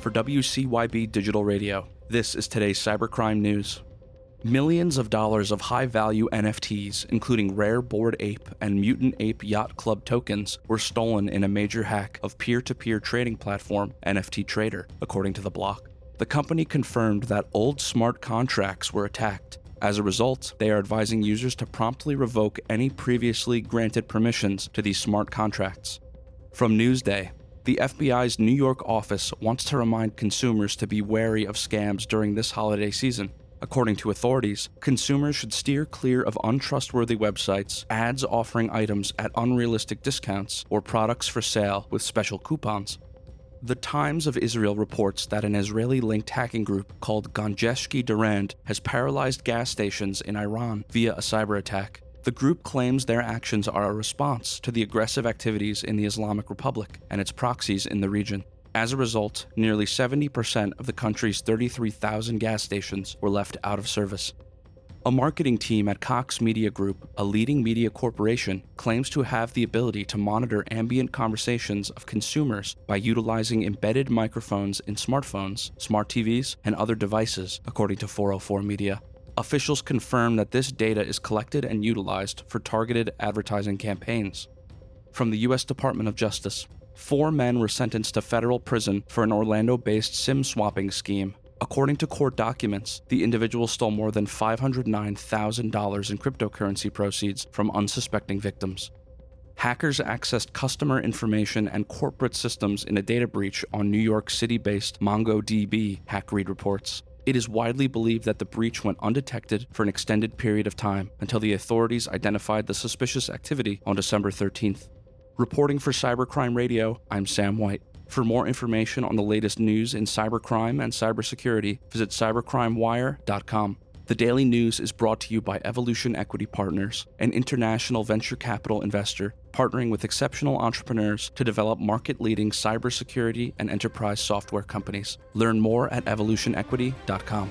for WCYB Digital Radio. This is today's cybercrime news. Millions of dollars of high-value NFTs, including rare Bored Ape and Mutant Ape Yacht Club tokens, were stolen in a major hack of peer-to-peer trading platform NFT Trader, according to The Block. The company confirmed that old smart contracts were attacked. As a result, they are advising users to promptly revoke any previously granted permissions to these smart contracts. From Newsday, the FBI's New York office wants to remind consumers to be wary of scams during this holiday season. According to authorities, consumers should steer clear of untrustworthy websites, ads offering items at unrealistic discounts, or products for sale with special coupons. The Times of Israel reports that an Israeli-linked hacking group called Gonjeshke Darande has paralyzed gas stations in Iran via a cyber attack. The group claims their actions are a response to the aggressive activities in the Islamic Republic and its proxies in the region. As a result, nearly 70% of the country's 33,000 gas stations were left out of service. A marketing team at Cox Media Group, a leading media corporation, claims to have the ability to monitor ambient conversations of consumers by utilizing embedded microphones in smartphones, smart TVs, and other devices, according to 404 Media. Officials confirm that this data is collected and utilized for targeted advertising campaigns. From the U.S. Department of Justice, 4 men were sentenced to federal prison for an Orlando-based SIM-swapping scheme. According to court documents, the individual stole more than $509,000 in cryptocurrency proceeds from unsuspecting victims. Hackers accessed customer information and corporate systems in a data breach on New York City-based MongoDB, HackReed reports. It is widely believed that the breach went undetected for an extended period of time until the authorities identified the suspicious activity on December 13th. Reporting for Cybercrime Radio, I'm Sam White. For more information on the latest news in cybercrime and cybersecurity, visit cybercrimewire.com. The daily news is brought to you by Evolution Equity Partners, an international venture capital investor partnering with exceptional entrepreneurs to develop market-leading cybersecurity and enterprise software companies. Learn more at evolutionequity.com.